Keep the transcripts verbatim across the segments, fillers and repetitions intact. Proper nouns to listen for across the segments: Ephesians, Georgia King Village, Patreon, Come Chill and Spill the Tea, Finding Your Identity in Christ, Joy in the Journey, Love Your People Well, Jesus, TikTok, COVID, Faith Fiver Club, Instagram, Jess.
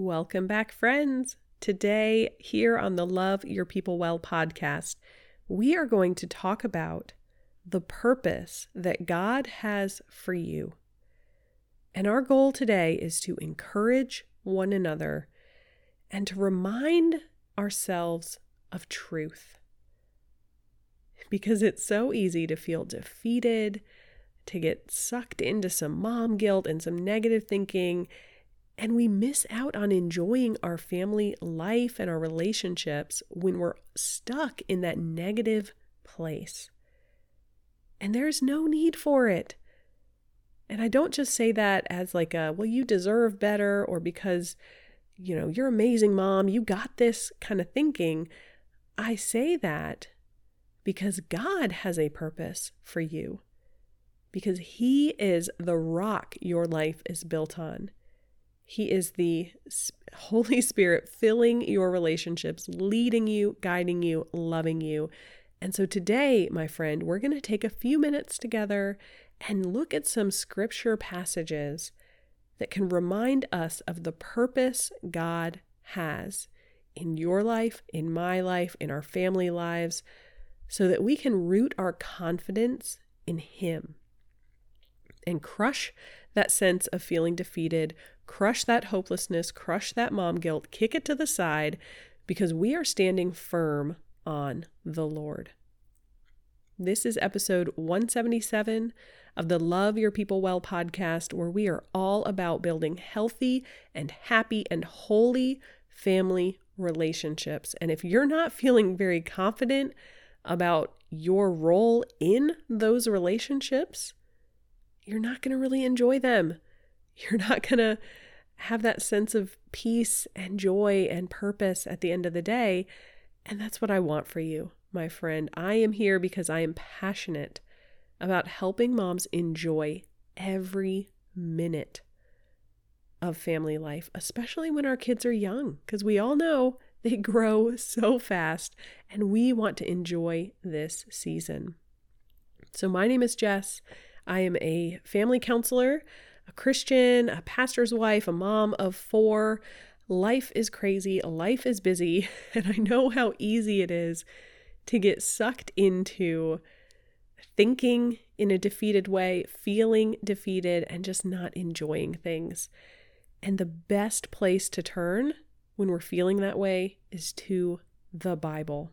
Welcome back, friends. Today, here on the Love Your People Well podcast, we are going to talk about the purpose that God has for you. And our goal today is to encourage one another and to remind ourselves of truth. Because it's so easy to feel defeated, to get sucked into some mom guilt and some negative thinking, and we miss out on enjoying our family life and our relationships when we're stuck in that negative place. And there's no need for it. And I don't just say that as like a, well, you deserve better, or because, you know, you're amazing, mom, you got this kind of thinking. I say that because God has a purpose for you, because He is the rock your life is built on. He is the Holy Spirit filling your relationships, leading you, guiding you, loving you. And so today, my friend, we're going to take a few minutes together and look at some scripture passages that can remind us of the purpose God has in your life, in my life, in our family lives, so that we can root our confidence in Him and crush that sense of feeling defeated, crush that hopelessness, crush that mom guilt, kick it to the side, because we are standing firm on the Lord. This is episode one seventy-seven of the Love Your People Well podcast, where we are all about building healthy and happy and holy family relationships. And if you're not feeling very confident about your role in those relationships, you're not going to really enjoy them. You're not going to have that sense of peace and joy and purpose at the end of the day. And that's what I want for you, my friend. I am here because I am passionate about helping moms enjoy every minute of family life, especially when our kids are young, because we all know they grow so fast and we want to enjoy this season. So my name is Jess. I am a family counselor, a Christian, a pastor's wife, a mom of four. Life is crazy. Life is busy. And I know how easy it is to get sucked into thinking in a defeated way, feeling defeated, and just not enjoying things. And the best place to turn when we're feeling that way is to the Bible.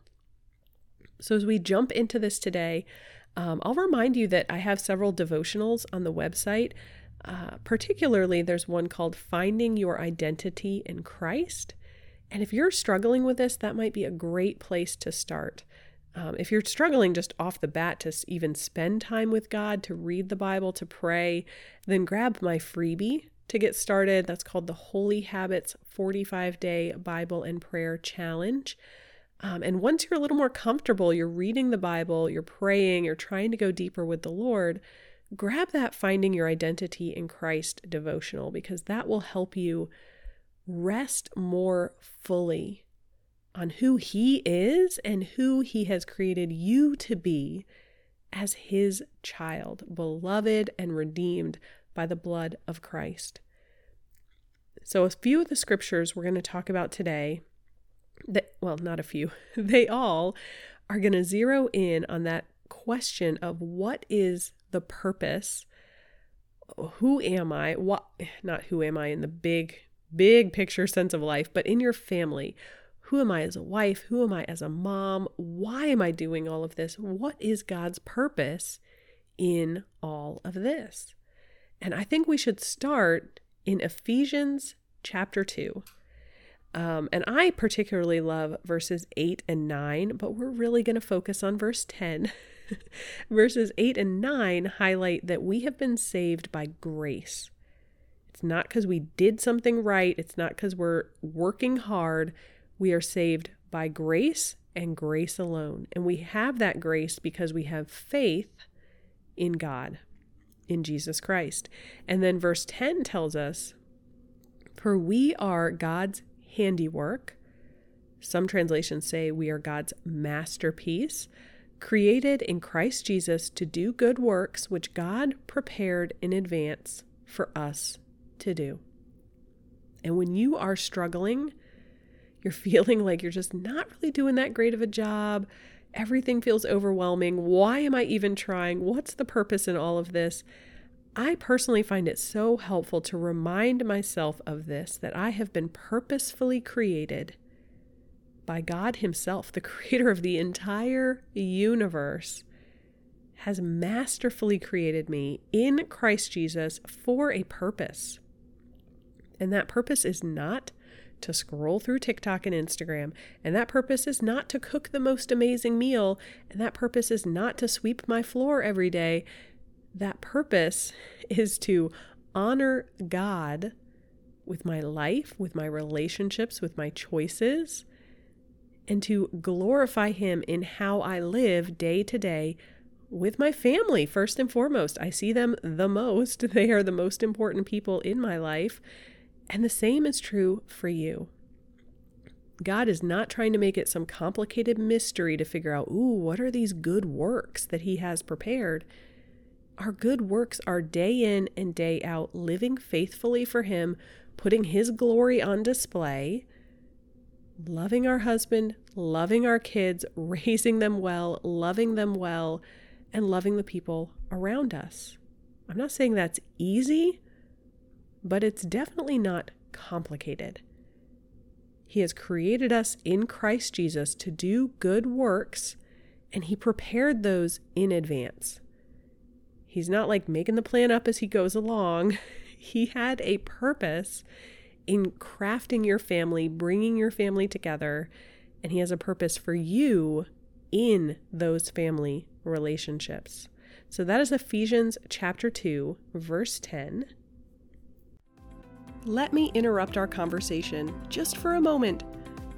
So as we jump into this today, um, I'll remind you that I have several devotionals on the website. Uh, particularly, there's one called Finding Your Identity in Christ. And if you're struggling with this, that might be a great place to start. Um, if you're struggling just off the bat to even spend time with God, to read the Bible, to pray, then grab my freebie to get started. That's called the Holy Habits forty-five-Day Bible and Prayer Challenge. Um, and once you're a little more comfortable, you're reading the Bible, you're praying, you're trying to go deeper with the Lord, grab that Finding Your Identity in Christ devotional, because that will help you rest more fully on who He is and who He has created you to be as His child, beloved and redeemed by the blood of Christ. So a few of the scriptures we're going to talk about today, that, well, not a few, they all are going to zero in on that question of what is the purpose, who am I, what, not who am I in the big, big picture sense of life, but in your family. Who am I as a wife? Who am I as a mom? Why am I doing all of this? What is God's purpose in all of this? And I think we should start in Ephesians chapter two. Um, and I particularly love verses eight and nine, but we're really going to focus on verse ten. Verses eight and nine highlight that we have been saved by grace. It's not because we did something right. It's not because we're working hard. We are saved by grace and grace alone. And we have that grace because we have faith in God, in Jesus Christ. And then verse ten tells us, for we are God's handiwork. Some translations say we are God's masterpiece, created in Christ Jesus to do good works, which God prepared in advance for us to do. And when you are struggling, you're feeling like you're just not really doing that great of a job. Everything feels overwhelming. Why am I even trying? What's the purpose in all of this? I personally find it so helpful to remind myself of this, that I have been purposefully created by God Himself, the creator of the entire universe, has masterfully created me in Christ Jesus for a purpose. And that purpose is not to scroll through TikTok and Instagram. And that purpose is not to cook the most amazing meal. And that purpose is not to sweep my floor every day. That purpose is to honor God with my life, with my relationships, with my choices, and to glorify Him in how I live day to day with my family, first and foremost. I see them the most. They are the most important people in my life. And the same is true for you. God is not trying to make it some complicated mystery to figure out, ooh, what are these good works that He has prepared? Our good works are day in and day out, living faithfully for Him, putting His glory on display, loving our husband, loving our kids, raising them well, loving them well, and loving the people around us. I'm not saying that's easy, but it's definitely not complicated. He has created us in Christ Jesus to do good works, and He prepared those in advance. He's not like making the plan up as He goes along. He had a purpose in crafting your family, bringing your family together, and He has a purpose for you in those family relationships. So that is Ephesians chapter two, verse ten. Let me interrupt our conversation just for a moment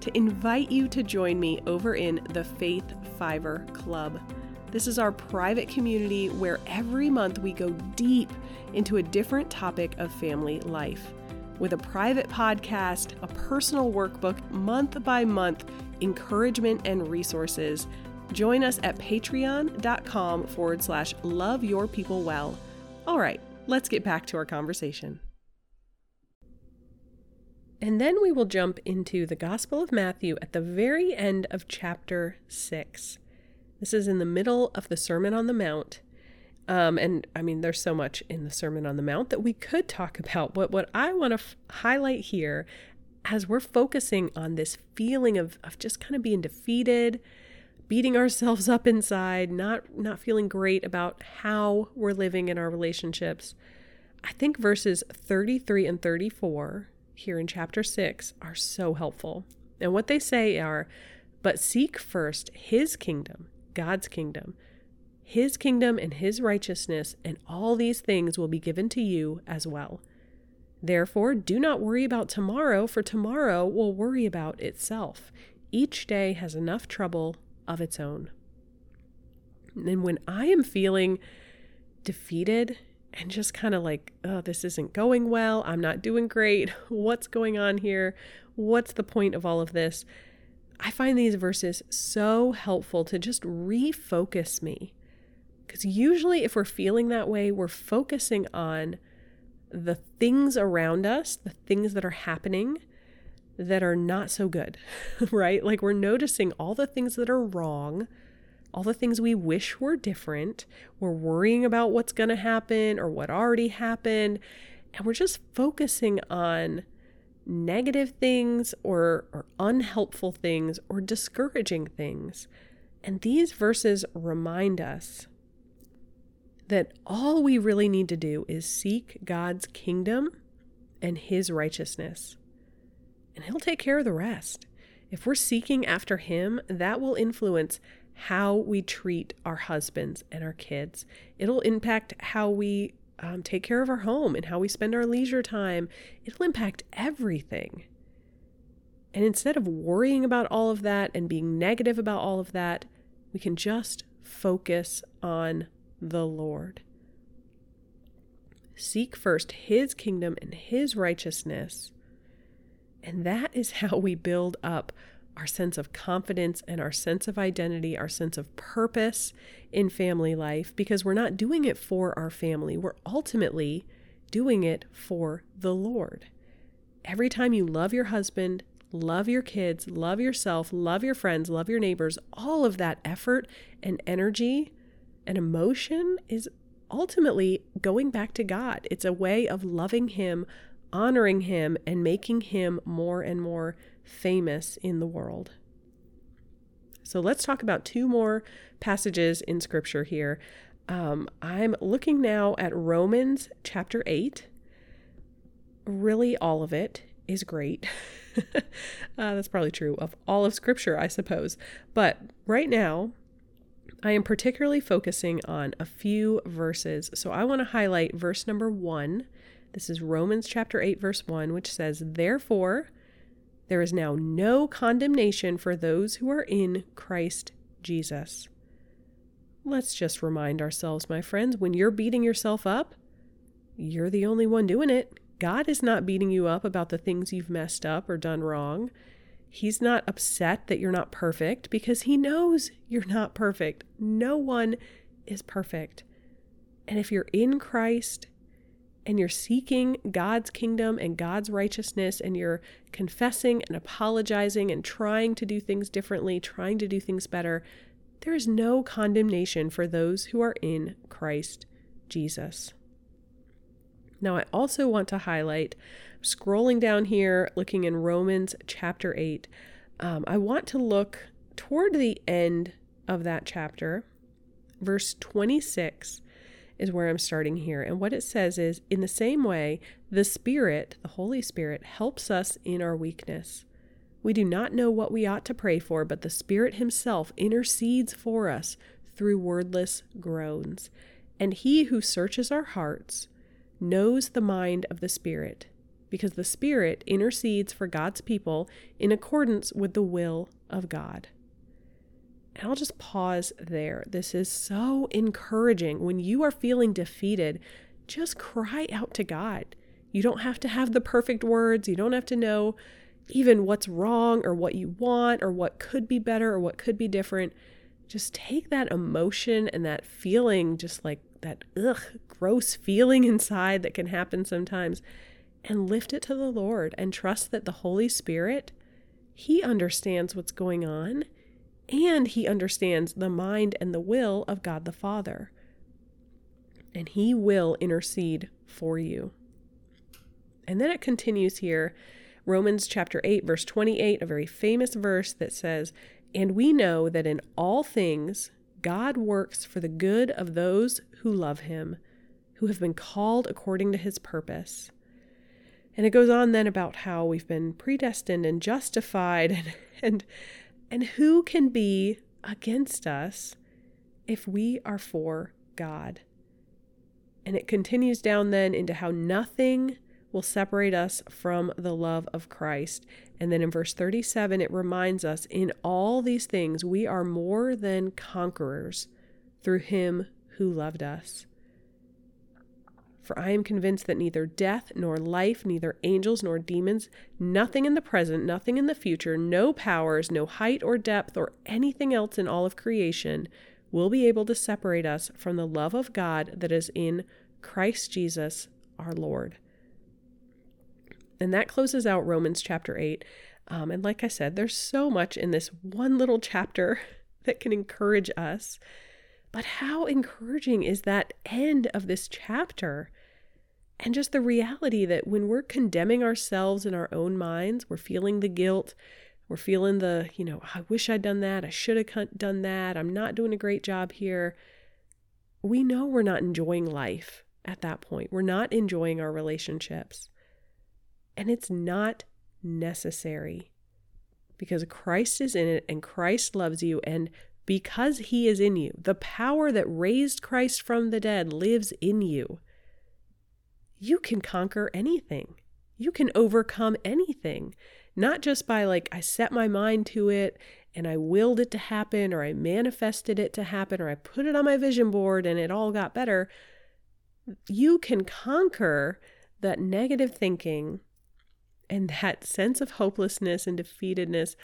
to invite you to join me over in the Faith Fiver Club. This is our private community where every month we go deep into a different topic of family life. With a private podcast, a personal workbook, month by month, encouragement and resources. Join us at patreon.com forward slash love your people well. All right, let's get back to our conversation. And then we will jump into the Gospel of Matthew at the very end of chapter six. This is in the middle of the Sermon on the Mount. Um, and I mean, there's so much in the Sermon on the Mount that we could talk about. But what I want to f- highlight here, as we're focusing on this feeling of, of just kind of being defeated, beating ourselves up inside, not, not feeling great about how we're living in our relationships, I think verses thirty-three and thirty-four here in chapter six are so helpful. And what they say are, but seek first His kingdom, God's kingdom, His kingdom and His righteousness, and all these things will be given to you as well. Therefore, do not worry about tomorrow, for tomorrow will worry about itself. Each day has enough trouble of its own. And when I am feeling defeated and just kind of like, oh, this isn't going well, I'm not doing great, what's going on here? What's the point of all of this? I find these verses so helpful to just refocus me, because usually if we're feeling that way, we're focusing on the things around us, the things that are happening that are not so good, right? Like we're noticing all the things that are wrong, all the things we wish were different. We're worrying about what's going to happen or what already happened. And we're just focusing on negative things or, or unhelpful things or discouraging things. And these verses remind us that all we really need to do is seek God's kingdom and His righteousness. And He'll take care of the rest. If we're seeking after Him, that will influence how we treat our husbands and our kids. It'll impact how we Um, take care of our home and how we spend our leisure time. It'll impact everything. And instead of worrying about all of that and being negative about all of that, we can just focus on the Lord. Seek first His kingdom and His righteousness. And that is how we build up our sense of confidence and our sense of identity, our sense of purpose in family life, because we're not doing it for our family. We're ultimately doing it for the Lord. Every time you love your husband, love your kids, love yourself, love your friends, love your neighbors, all of that effort and energy and emotion is ultimately going back to God. It's a way of loving him, honoring him, and making him more and more famous in the world. So let's talk about two more passages in scripture here. Um, I'm looking now at Romans chapter eight. Really, all of it is great. uh, that's probably true of all of scripture, I suppose. But right now, I am particularly focusing on a few verses. So I want to highlight verse number one. This is Romans chapter eight, verse one, which says, "Therefore, there is now no condemnation for those who are in Christ Jesus." Let's just remind ourselves, my friends, when you're beating yourself up, you're the only one doing it. God is not beating you up about the things you've messed up or done wrong. He's not upset that you're not perfect because he knows you're not perfect. No one is perfect. And if you're in Christ, and you're seeking God's kingdom and God's righteousness, and you're confessing and apologizing and trying to do things differently, trying to do things better, there is no condemnation for those who are in Christ Jesus. Now, I also want to highlight, scrolling down here, looking in Romans chapter eight, um, I want to look toward the end of that chapter, verse twenty-six. Is where I'm starting here. And what it says is, in the same way, the Spirit, the Holy Spirit, helps us in our weakness. We do not know what we ought to pray for, but the Spirit himself intercedes for us through wordless groans. And he who searches our hearts knows the mind of the Spirit, because the Spirit intercedes for God's people in accordance with the will of God. And I'll just pause there. This is so encouraging. When you are feeling defeated, just cry out to God. You don't have to have the perfect words. You don't have to know even what's wrong or what you want or what could be better or what could be different. Just take that emotion and that feeling, just like that ugh, gross feeling inside that can happen sometimes, and lift it to the Lord and trust that the Holy Spirit, he understands what's going on. And he understands the mind and the will of God the Father. And he will intercede for you. And then it continues here, Romans chapter eight, verse twenty-eight, a very famous verse that says, "And we know that in all things God works for the good of those who love him, who have been called according to his purpose." And it goes on then about how we've been predestined and justified and... and And who can be against us if we are for God? And it continues down then into how nothing will separate us from the love of Christ. And then in verse thirty-seven, it reminds us, in all these things, we are more than conquerors through him who loved us. "For I am convinced that neither death nor life, neither angels nor demons, nothing in the present, nothing in the future, no powers, no height or depth or anything else in all of creation will be able to separate us from the love of God that is in Christ Jesus our Lord." And that closes out Romans chapter eight. Um, and like I said, there's so much in this one little chapter that can encourage us. But how encouraging is that end of this chapter? And just the reality that when we're condemning ourselves in our own minds, we're feeling the guilt, we're feeling the, you know, I wish I'd done that, I should have done that, I'm not doing a great job here. We know we're not enjoying life at that point. We're not enjoying our relationships. And it's not necessary because Christ is in it and Christ loves you, and because he is in you, the power that raised Christ from the dead lives in you. You can conquer anything. You can overcome anything. Not just by like, I set my mind to it and I willed it to happen, or I manifested it to happen, or I put it on my vision board and it all got better. You can conquer that negative thinking and that sense of hopelessness and defeatedness.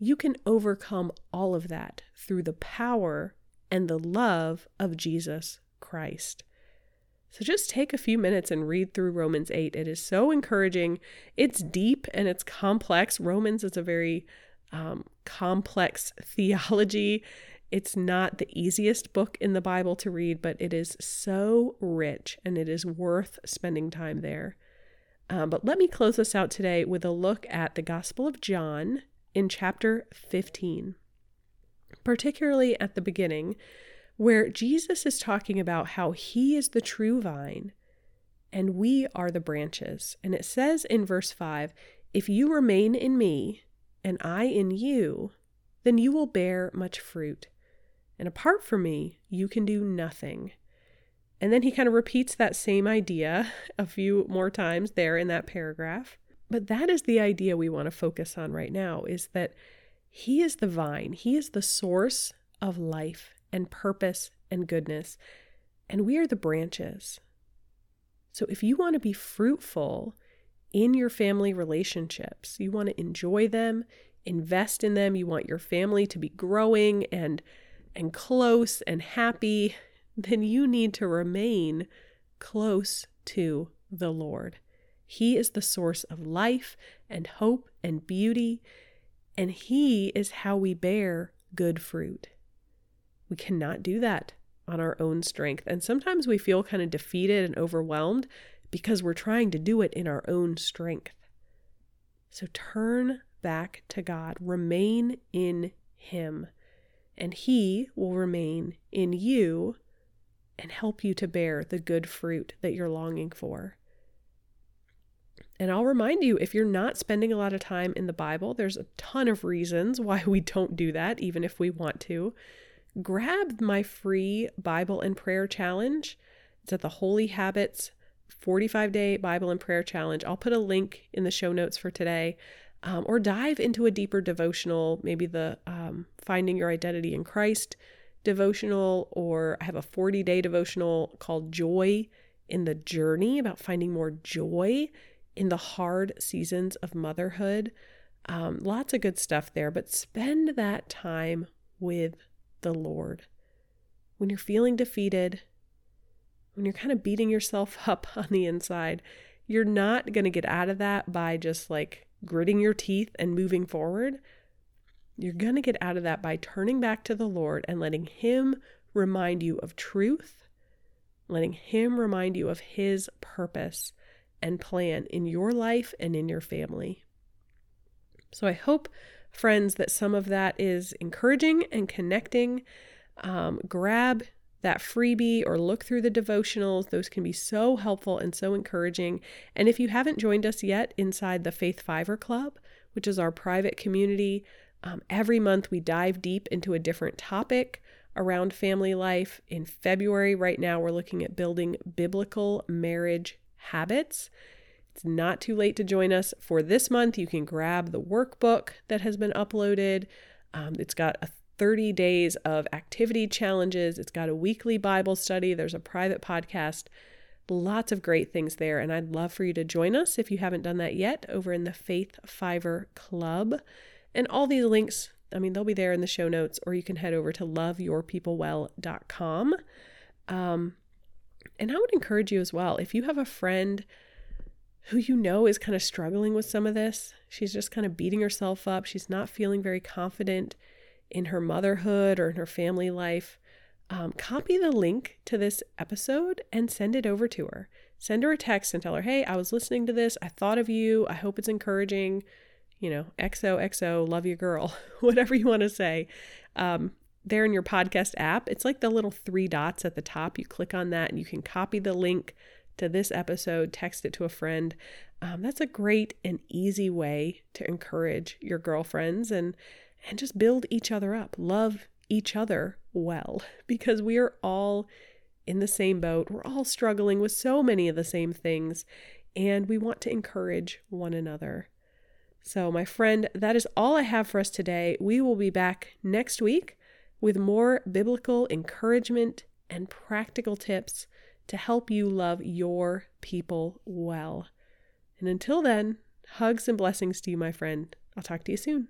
You can overcome all of that through the power and the love of Jesus Christ. So just take a few minutes and read through Romans eight. It is so encouraging. It's deep and it's complex. Romans is a very um, complex theology. It's not the easiest book in the Bible to read, but it is so rich and it is worth spending time there. Um, but let me close this out today with a look at the Gospel of John in chapter fifteen, particularly at the beginning, where Jesus is talking about how he is the true vine and we are the branches. And it says in verse five, "If you remain in me and I in you, then you will bear much fruit. And apart from me, you can do nothing." And then he kind of repeats that same idea a few more times there in that paragraph. But that is the idea we want to focus on right now, is that he is the vine. He is the source of life and purpose and goodness. And we are the branches. So if you want to be fruitful in your family relationships, you want to enjoy them, invest in them, you want your family to be growing and, and close and happy, then you need to remain close to the Lord. He is the source of life and hope and beauty, and he is how we bear good fruit. We cannot do that on our own strength, and sometimes we feel kind of defeated and overwhelmed because we're trying to do it in our own strength. So turn back to God, remain in him, and he will remain in you and help you to bear the good fruit that you're longing for. And I'll remind you, if you're not spending a lot of time in the Bible, there's a ton of reasons why we don't do that, even if we want to. Grab my free Bible and Prayer Challenge. It's at the Holy Habits forty-five-Day Bible and Prayer Challenge. I'll put a link in the show notes for today. Um, or dive into a deeper devotional, maybe the um, Finding Your Identity in Christ devotional, or I have a forty-day devotional called Joy in the Journey about finding more joy in the hard seasons of motherhood. Um, lots of good stuff there, but spend that time with the Lord. When you're feeling defeated, when you're kind of beating yourself up on the inside, you're not going to get out of that by just like gritting your teeth and moving forward. You're going to get out of that by turning back to the Lord and letting him remind you of truth, letting him remind you of his purpose and plan in your life and in your family. So I hope, friends, that some of that is encouraging and connecting. Um, grab that freebie or look through the devotionals. Those can be so helpful and so encouraging. And if you haven't joined us yet inside the Faith Fiver Club, which is our private community, Um, every month we dive deep into a different topic around family life. In February right now, we're looking at building biblical marriage habits. It's not too late to join us for this month. You can grab the workbook that has been uploaded. Um, it's got a thirty days of activity challenges. It's got a weekly Bible study. There's a private podcast. Lots of great things there. And I'd love for you to join us if you haven't done that yet over in the Faith Fiver Club. And all these links, I mean, they'll be there in the show notes, or you can head over to love your people well dot com. Um, and I would encourage you as well, if you have a friend who you know is kind of struggling with some of this, she's just kind of beating herself up, she's not feeling very confident in her motherhood or in her family life, um, copy the link to this episode and send it over to her. Send her a text and tell her, hey, I was listening to this, I thought of you, I hope it's encouraging. You know, X O X O, love your girl, whatever you want to say. Um, there in your podcast app, it's like the little three dots at the top. You click on that and you can copy the link to this episode, text it to a friend. Um, that's a great and easy way to encourage your girlfriends and, and just build each other up. Love each other well, because we are all in the same boat. We're all struggling with so many of the same things, and we want to encourage one another. So my friend, that is all I have for us today. We will be back next week with more biblical encouragement and practical tips to help you love your people well. And until then, hugs and blessings to you, my friend. I'll talk to you soon.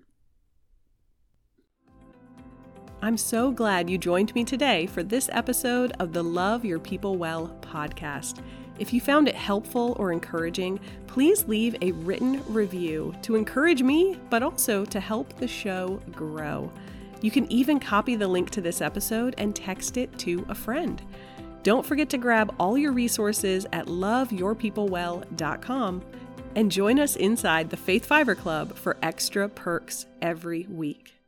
I'm so glad you joined me today for this episode of the Love Your People Well podcast. If you found it helpful or encouraging, please leave a written review to encourage me, but also to help the show grow. You can even copy the link to this episode and text it to a friend. Don't forget to grab all your resources at love your people well dot com and join us inside the Faith Fiver Club for extra perks every week.